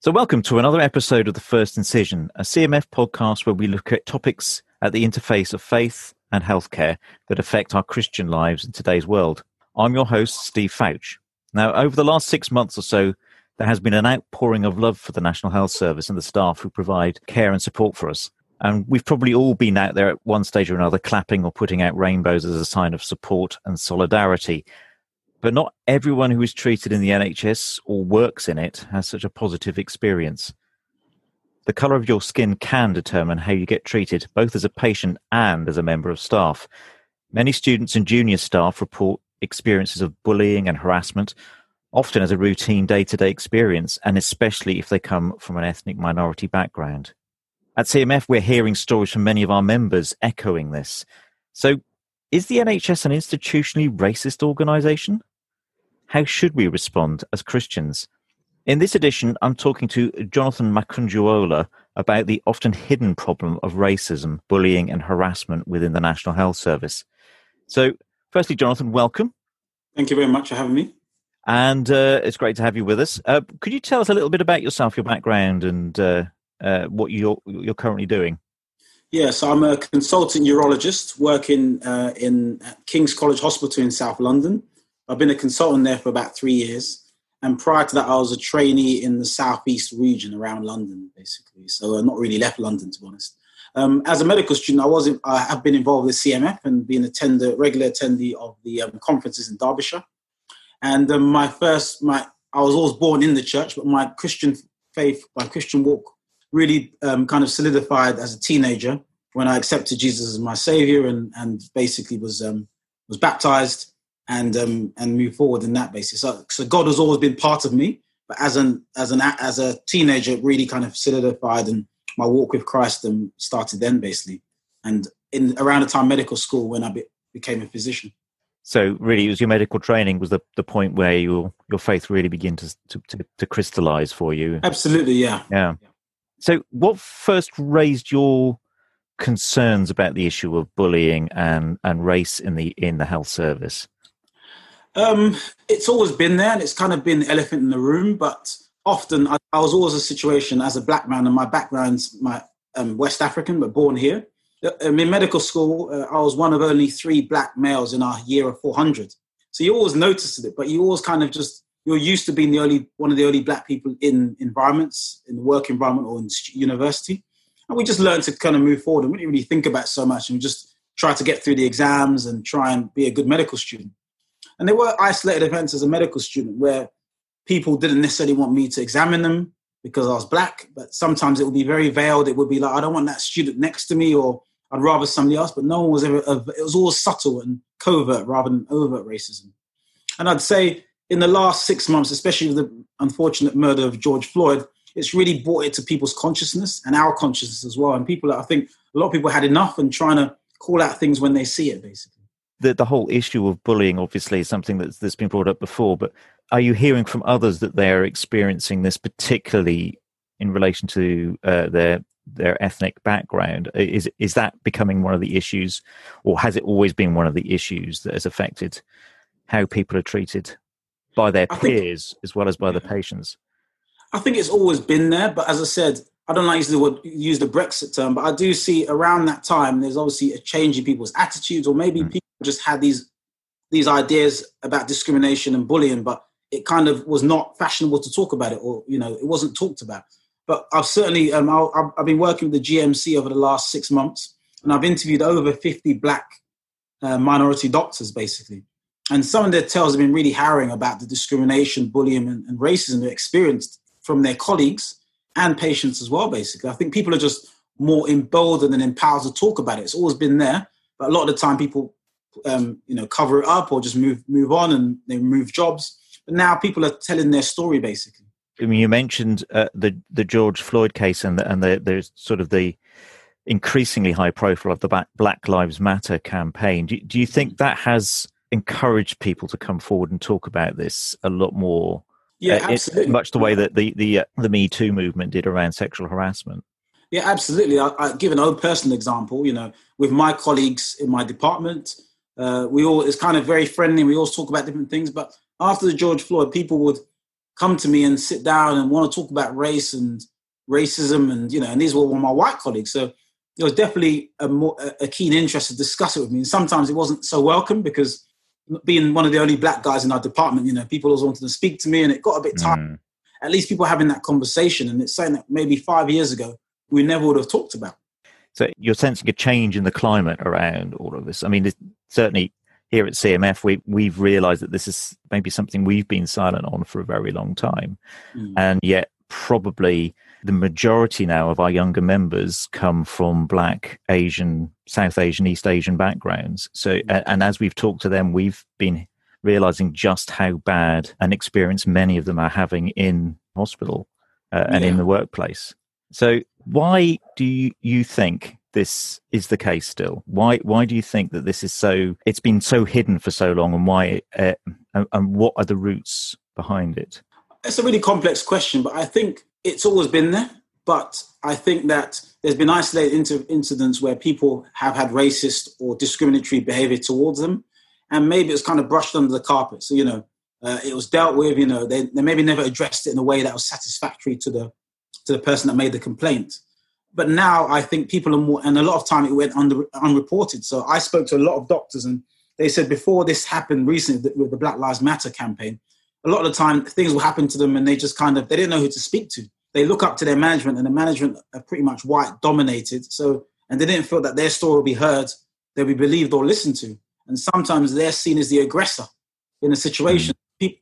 So welcome to another episode of The First Incision, a CMF podcast where we look at topics at the interface of faith and healthcare that affect our Christian lives in today's world. I'm your host, Steve Fouch. Now, over the last 6 months or so, there has been an outpouring of love for the National Health Service and the staff who provide care and support for us. And we've probably all been out there at one stage or another clapping or putting out rainbows as a sign of support and solidarity. But not everyone who is treated in the NHS or works in it has such a positive experience. The colour of your skin can determine how you get treated, both as a patient and as a member of staff. Many students and junior staff report experiences of bullying and harassment, often as a routine day-to-day experience, and especially if they come from an ethnic minority background. At CMF, we're hearing stories from many of our members echoing this. So, is the NHS an institutionally racist organisation? How should we respond as Christians? In this edition, I'm talking to Jonathan Makunjuola about the often hidden problem of racism, bullying and harassment within the National Health Service. So, firstly, Jonathan, welcome. Thank you very much for having me. And it's great to have you with us. Could you tell us a little bit about yourself, your background and what you're currently doing? Yes, I'm a consultant urologist working in King's College Hospital in South London. I've been a consultant there for about 3 years. And prior to that, I was a trainee in the southeast region around London, basically. So I not really left London, to be honest. As a medical student, I have been involved with CMF and been a regular attendee of the conferences in Derbyshire. And I was always born in the church, but my Christian faith, my Christian walk really kind of solidified as a teenager when I accepted Jesus as my saviour and basically was baptised and moved forward in that basis. So God has always been part of me, but as a teenager, it really kind of solidified and my walk with Christ started then basically. And around the time medical school when I became a physician. So really, it was your medical training was the point where your faith really began to crystallise for you. Absolutely, yeah. Yeah. So what first raised your concerns about the issue of bullying and race in the health service? It's always been there and it's kind of been the elephant in the room, but often I was always a situation as a black man and my background's West African, but born here. In medical school, I was one of only 3 black males in our year of 400. So you always noticed it, but you always kind of you're used to being one of the only black people in environments, in the work environment or in university. And we just learned to kind of move forward and we didn't really think about it so much and we just try to get through the exams and try and be a good medical student. And there were isolated events as a medical student where people didn't necessarily want me to examine them because I was black, but sometimes it would be very veiled. It would be like, I don't want that student next to me or I'd rather somebody else, but no one was ever, it was always subtle and covert rather than overt racism. And I'd say in the last 6 months, especially with the unfortunate murder of George Floyd, it's really brought it to people's consciousness and our consciousness as well. And people, I think a lot of people had enough and trying to call out things when they see it, basically. The whole issue of bullying, obviously, is something that's been brought up before, but are you hearing from others that they're experiencing this particularly in relation to their ethnic background? Is that becoming one of the issues, or has it always been one of the issues that has affected how people are treated by their peers as well as by the patients? I think it's always been there, but as I said, I don't like use the Brexit term, but I do see around that time there's obviously a change in people's attitudes, or maybe people just had these ideas about discrimination and bullying, but it kind of was not fashionable to talk about it, or it wasn't talked about. But I've certainly I've been working with the GMC over the last 6 months, and I've interviewed over 50 black minority doctors basically, and some of their tales have been really harrowing about the discrimination, bullying, and racism they experienced from their colleagues and patients as well. Basically, I think people are just more emboldened and empowered to talk about it. It's always been there, but a lot of the time people cover it up or just move on and they move jobs. But now people are telling their story, basically. I mean, you mentioned the George Floyd case and the sort of the increasingly high profile of the Black Lives Matter campaign. Do you think that has encouraged people to come forward and talk about this a lot more? Yeah, absolutely. Much the way that the Me Too movement did around sexual harassment. Yeah, absolutely. I give an own personal example, with my colleagues in my department. It's kind of very friendly. We always talk about different things. But after the George Floyd, people would come to me and sit down and want to talk about race and racism, and, you know, and these were one of my white colleagues. So there was definitely a keen interest to discuss it with me. And sometimes it wasn't so welcome because being one of the only black guys in our department, you know, people always wanted to speak to me, and it got a bit tiring. Mm. At least people having that conversation, and it's something that maybe 5 years ago we never would have talked about. So you're sensing a change in the climate around all of this. I mean, certainly here at CMF, we've realised that this is maybe something we've been silent on for a very long time. Mm. And yet probably the majority now of our younger members come from Black, Asian, South Asian, East Asian backgrounds. So, and as we've talked to them, we've been realising just how bad an experience many of them are having in hospital and in the workplace. So why do you think this is the case still? Why do you think that this is so? It's been so hidden for so long, and why? And what are the roots behind it? It's a really complex question, but I think it's always been there. But I think that there's been isolated incidents where people have had racist or discriminatory behaviour towards them, and maybe it's kind of brushed under the carpet. So, you know, it was dealt with. You know, they maybe never addressed it in a way that was satisfactory to the person that made the complaint. But now I think people are more, and a lot of time it went unreported. So I spoke to a lot of doctors, and they said before this happened recently with the Black Lives Matter campaign, a lot of the time things will happen to them and they just kind of, they didn't know who to speak to. They look up to their management, and the management are pretty much white dominated. So, and they didn't feel that their story would be heard, they'd be believed or listened to. And sometimes they're seen as the aggressor in a situation.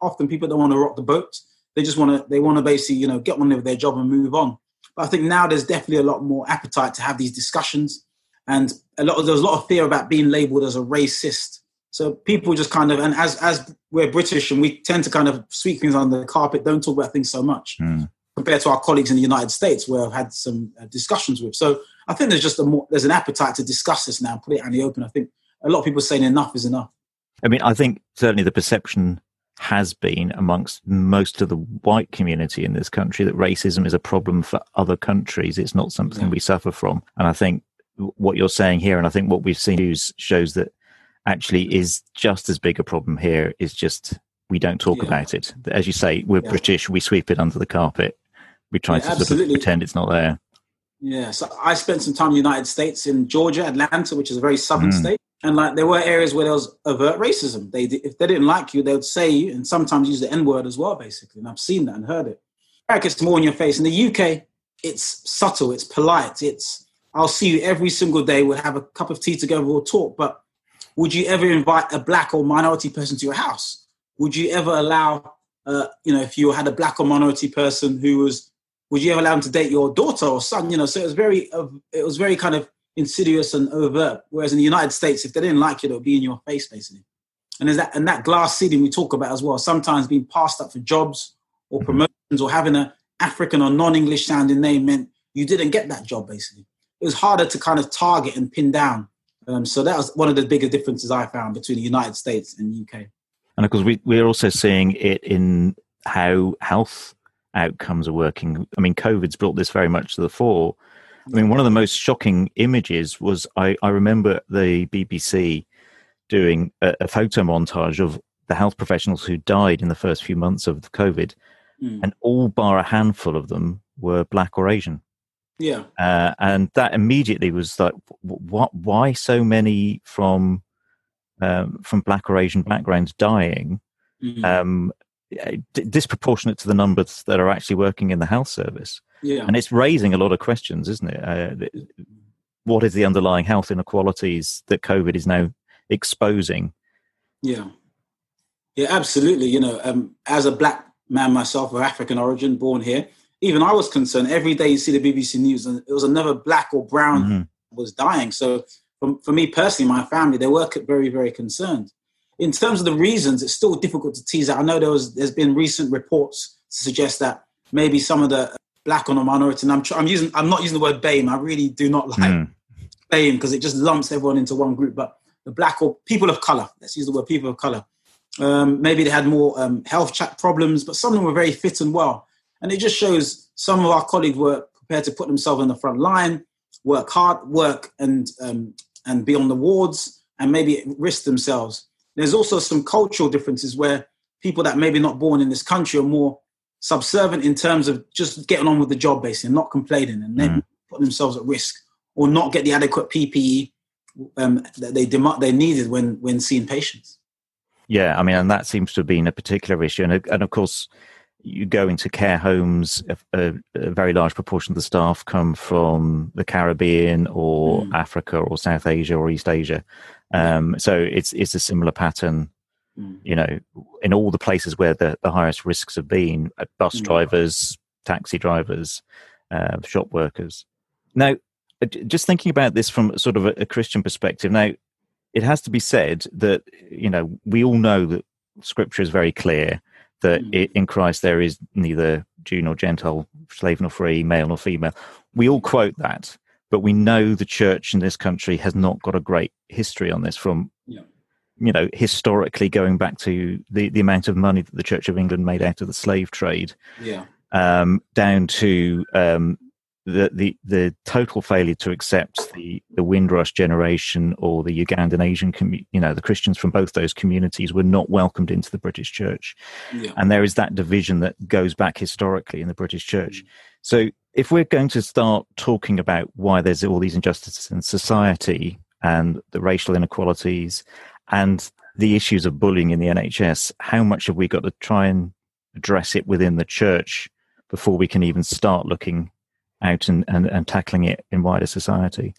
Often people don't want to rock the boat. They just want to basically, you know, get on with their job and move on. But I think now there's definitely a lot more appetite to have these discussions, and there's a lot of fear about being labelled as a racist. So people just kind of, and as we're British and we tend to kind of sweep things under the carpet, don't talk about things so much compared to our colleagues in the United States, where I've had some discussions with. So I think there's an appetite to discuss this now and put it out in the open. I think a lot of people are saying enough is enough. I mean, I think certainly the perception has been amongst most of the white community in this country that racism is a problem for other countries. It's not something we suffer from. And I think what you're saying here, and I think what we've seen shows that actually is just as big a problem here. It's just we don't talk about it. As you say, we're British, we sweep it under the carpet. We try to sort of pretend it's not there. Yeah, so I spent some time in the United States, in Georgia, Atlanta, which is a very southern state. And like there were areas where there was overt racism. If they didn't like you, they would say you, and sometimes use the N-word as well, basically. And I've seen that and heard it. America, it's more in your face. In the UK, it's subtle, it's polite. It's I'll see you every single day. We'll have a cup of tea together. We'll talk. But would you ever invite a black or minority person to your house? Would you ever allow, if you had a black or minority person who was, would you ever allow them to date your daughter or son? You know, so it was very kind of insidious and overt, whereas in the United States, if they didn't like you, they'll be in your face, basically. And there's that, and that glass ceiling we talk about as well, sometimes being passed up for jobs or promotions, or having an African or non-English sounding name meant you didn't get that job, basically. It was harder to kind of target and pin down. So that was one of the bigger differences I found between the United States and the UK. And of course, we're also seeing it in how health outcomes are working. I mean, COVID's brought this very much to the fore. I mean, one of the most shocking images was I remember the BBC doing a photo montage of the health professionals who died in the first few months of COVID, and all bar a handful of them were black or Asian. Yeah. And that immediately was like, what? Why so many from black or Asian backgrounds dying, disproportionate to the numbers that are actually working in the health service? Yeah. And it's raising a lot of questions, isn't it? What is the underlying health inequalities that COVID is now exposing? Yeah. Yeah, absolutely. You know, as a black man myself of African origin, born here, even I was concerned. Every day you see the BBC News and it was another black or brown was dying. So for me personally, my family, they were very, very concerned. In terms of the reasons, it's still difficult to tease out. I know there's been recent reports to suggest that maybe some of the black on a minority, and I'm not using the word BAME. I really do not like BAME because it just lumps everyone into one group. But the black or people of color, let's use the word people of color. Maybe they had more health check problems, but some of them were very fit and well. And it just shows some of our colleagues were prepared to put themselves on the front line, work hard, and be on the wards, and maybe risk themselves. There's also some cultural differences where people that maybe not born in this country are more subservient in terms of just getting on with the job, basically, and not complaining, and then put themselves at risk or not get the adequate PPE that they needed when seeing patients. Yeah, I mean, and that seems to have been a particular issue. And of course, you go into care homes, a very large proportion of the staff come from the Caribbean or Africa or South Asia or East Asia. So it's a similar pattern, you know, in all the places where the highest risks have been, bus drivers, taxi drivers, shop workers. Now, just thinking about this from sort of a Christian perspective, now, it has to be said that, you know, we all know that Scripture is very clear that in Christ there is neither Jew nor Gentile, slave nor free, male nor female. We all quote that, but we know the church in this country has not got a great history on this from, you know, historically going back to the amount of money that the Church of England made out of the slave trade, down to the total failure to accept the Windrush generation or the Ugandan Asian community. You know, the Christians from both those communities were not welcomed into the British church. Yeah. And there is that division that goes back historically in the British church. So if we're going to start talking about why there's all these injustices in society and the racial inequalities and the issues of bullying in the NHS, how much have we got to try and address it within the church before we can even start looking out and tackling it in wider society?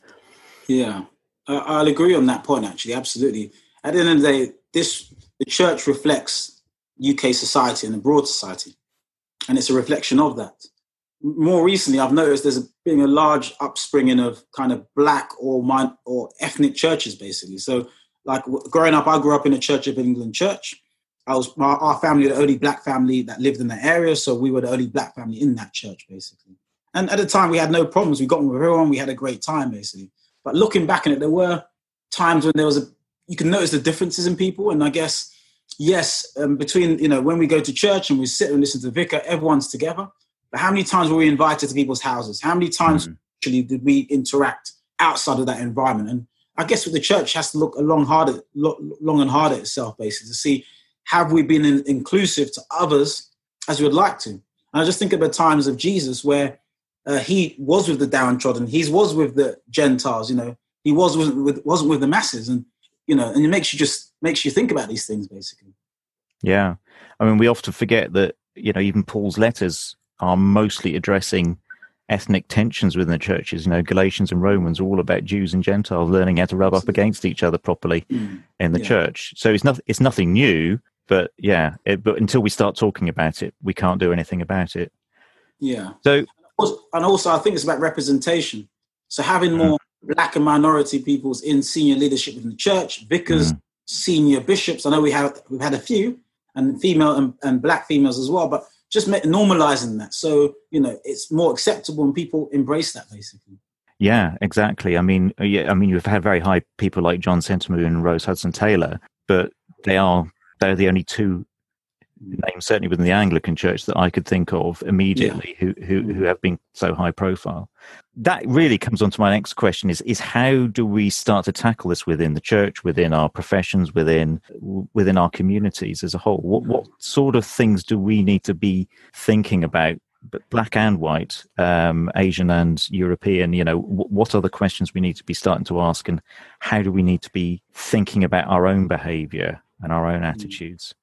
Yeah, I'll agree on that point, actually, absolutely. At the end of the day, the church reflects UK society and the broad society, and it's a reflection of that. More recently, I've noticed there's been a large upspringing of kind of black or ethnic churches, basically. So, like, growing up, I grew up in a Church of England church. Our family were the only black family that lived in that area, so we were the only black family in that church, basically. And at the time, we had no problems. We got on with everyone. We had a great time, basically. But looking back on it, there were times when there was you can notice the differences in people. And I guess, yes, between, you know, when we go to church and we sit and listen to the vicar, everyone's together. But how many times were we invited to people's houses? How many times actually did we interact outside of that environment? And I guess with the church has to look long and hard at itself, basically, to see, have we been inclusive to others as we would like to? And I just think of the times of Jesus where he was with the downtrodden. He was with the Gentiles. You know, he wasn't with the masses, and you know, and it makes you think about these things, basically. Yeah, I mean, we often forget that, you know, even Paul's letters are mostly addressing ethnic tensions within the churches. You know, Galatians and Romans are all about Jews and Gentiles learning how to rub up against each other properly in the church. So it's nothing new, but yeah, but until we start talking about it, we can't do anything about it. Yeah. So. And also, I think it's about representation. So having more black and minority peoples in senior leadership within the church, vicars, senior bishops. I know we've had a few, and female and black females as well, but just normalizing that. So, you know, it's more acceptable and people embrace that, basically. Yeah, exactly. I mean, you've had very high people like John Centamur and Rose Hudson Taylor, but they're the only two names, certainly within the Anglican Church, that I could think of immediately who have been so high profile. That really comes on to my next question: is how do we start to tackle this within the church, within our professions, within our communities as a whole? What sort of things do we need to be thinking about, black and white, Asian and European? You know, what are the questions we need to be starting to ask, and how do we need to be thinking about our own behaviour and our own attitudes?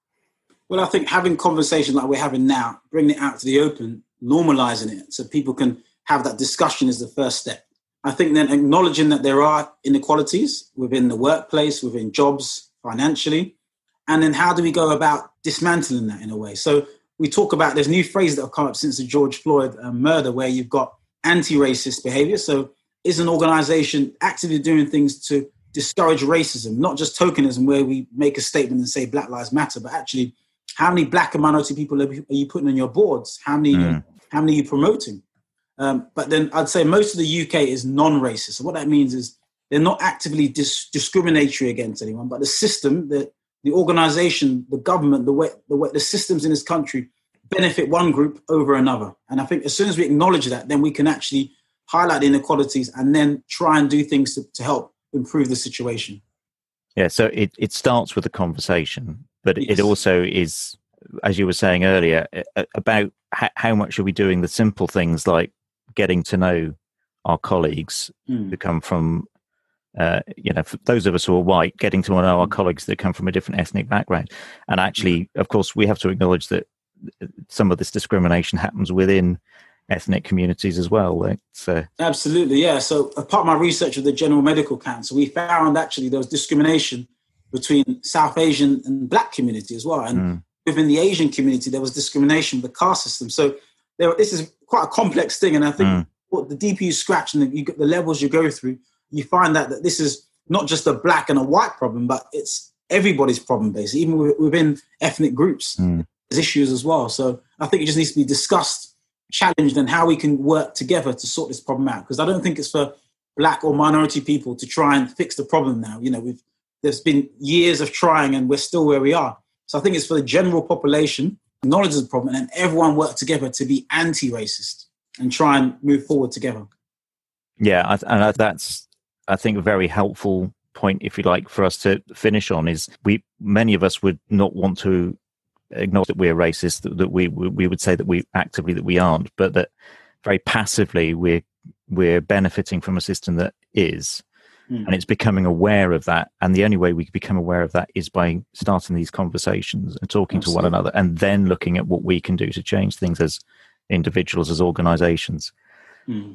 Well, I think having conversation like we're having now, bringing it out to the open, normalizing it so people can have that discussion is the first step. I think then acknowledging that there are inequalities within the workplace, within jobs, financially, and then how do we go about dismantling that in a way? So we talk about, there's new phrases that have come up since the George Floyd murder, where you've got anti-racist behavior. So is an organization actively doing things to discourage racism, not just tokenism, where we make a statement and say Black Lives Matter, but actually, how many black and minority people are you putting on your boards? How many are you promoting? But then I'd say most of the UK is non-racist. So what that means is they're not actively discriminatory against anyone, but the system, the organisation, the government, the way the systems in this country benefit one group over another. And I think as soon as we acknowledge that, then we can actually highlight the inequalities and then try and do things to help improve the situation. Yeah, so it starts with a conversation. But it also is as you were saying earlier, about how much are we doing the simple things like getting to know our colleagues who come from, for those of us who are white, getting to know our colleagues that come from a different ethnic background. And actually, of course, we have to acknowledge that some of this discrimination happens within ethnic communities as well. Right? So. Absolutely, yeah. So a part of my research with the General Medical Council, we found actually there was discrimination between South Asian and Black community as well. And within the Asian community, there was discrimination in the caste system. So this is quite a complex thing. And I think what the deeper you scratch and the levels you go through, you find that this is not just a Black and a white problem, but it's everybody's problem, basically, even within ethnic groups. There's issues as well. So I think it just needs to be discussed, challenged, and how we can work together to sort this problem out. Because I don't think it's for Black or minority people to try and fix the problem now. You know, there's been years of trying and we're still where we are. So I think it's for the general population, knowledge of the problem, and everyone work together to be anti-racist and try and move forward together. Yeah, and that's, I think, a very helpful point, if you like, for us to finish on, is many of us would not want to acknowledge that we're racist, that we would say that we actively that we aren't, but that very passively we're benefiting from a system that is. And it's becoming aware of that. And the only way we can become aware of that is by starting these conversations and talking to one another, and then looking at what we can do to change things as individuals, as organizations. And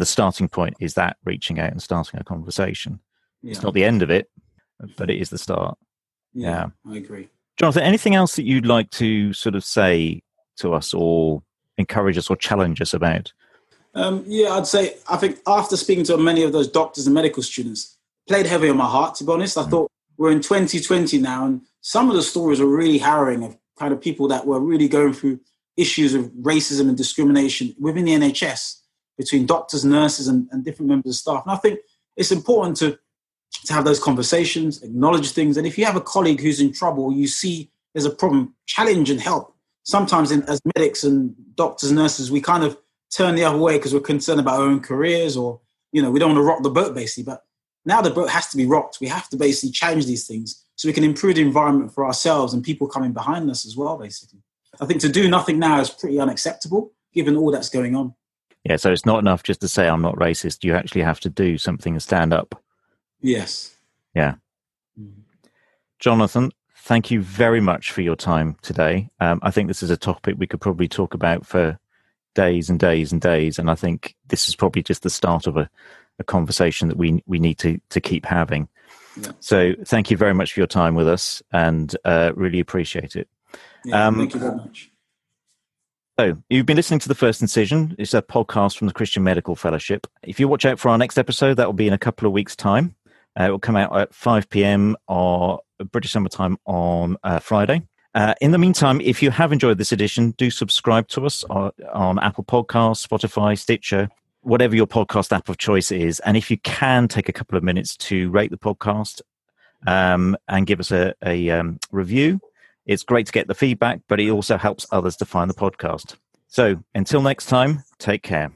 the starting point is that reaching out and starting a conversation. Yeah. It's not the end of it, but it is the start. Yeah, I agree. Jonathan, anything else that you'd like to sort of say to us or encourage us or challenge us about? I'd say, I think after speaking to many of those doctors and medical students, played heavy on my heart, to be honest. I thought we're in 2020 now, and some of the stories are really harrowing of kind of people that were really going through issues of racism and discrimination within the NHS, between doctors, nurses, and different members of staff. And I think it's important to have those conversations, acknowledge things. And if you have a colleague who's in trouble, you see there's a problem, challenge and help. Sometimes as medics and doctors, nurses, we kind of turn the other way because we're concerned about our own careers, or, you know, we don't want to rock the boat, basically. But now the boat has to be rocked. We have to basically change these things so we can improve the environment for ourselves and people coming behind us as well, basically. I think to do nothing now is pretty unacceptable, given all that's going on. Yeah, so it's not enough just to say I'm not racist. You actually have to do something and stand up. Yes. Yeah. Jonathan, thank you very much for your time today. I think this is a topic we could probably talk about for days and days and days, and I think this is probably just the start of a conversation that we need to keep having. Yeah. So thank you very much for your time with us, and really appreciate it. Yeah, thank you very much. So you've been listening to The First Incision. It's a podcast from the Christian Medical Fellowship. If you watch out for our next episode, that will be in a couple of weeks' time. It will come out at 5 p.m. or British Summer Time on Friday. In the meantime, if you have enjoyed this edition, do subscribe to us on Apple Podcasts, Spotify, Stitcher, whatever your podcast app of choice is. And if you can, take a couple of minutes to rate the podcast and give us a review. It's great to get the feedback, but it also helps others to find the podcast. So until next time, take care.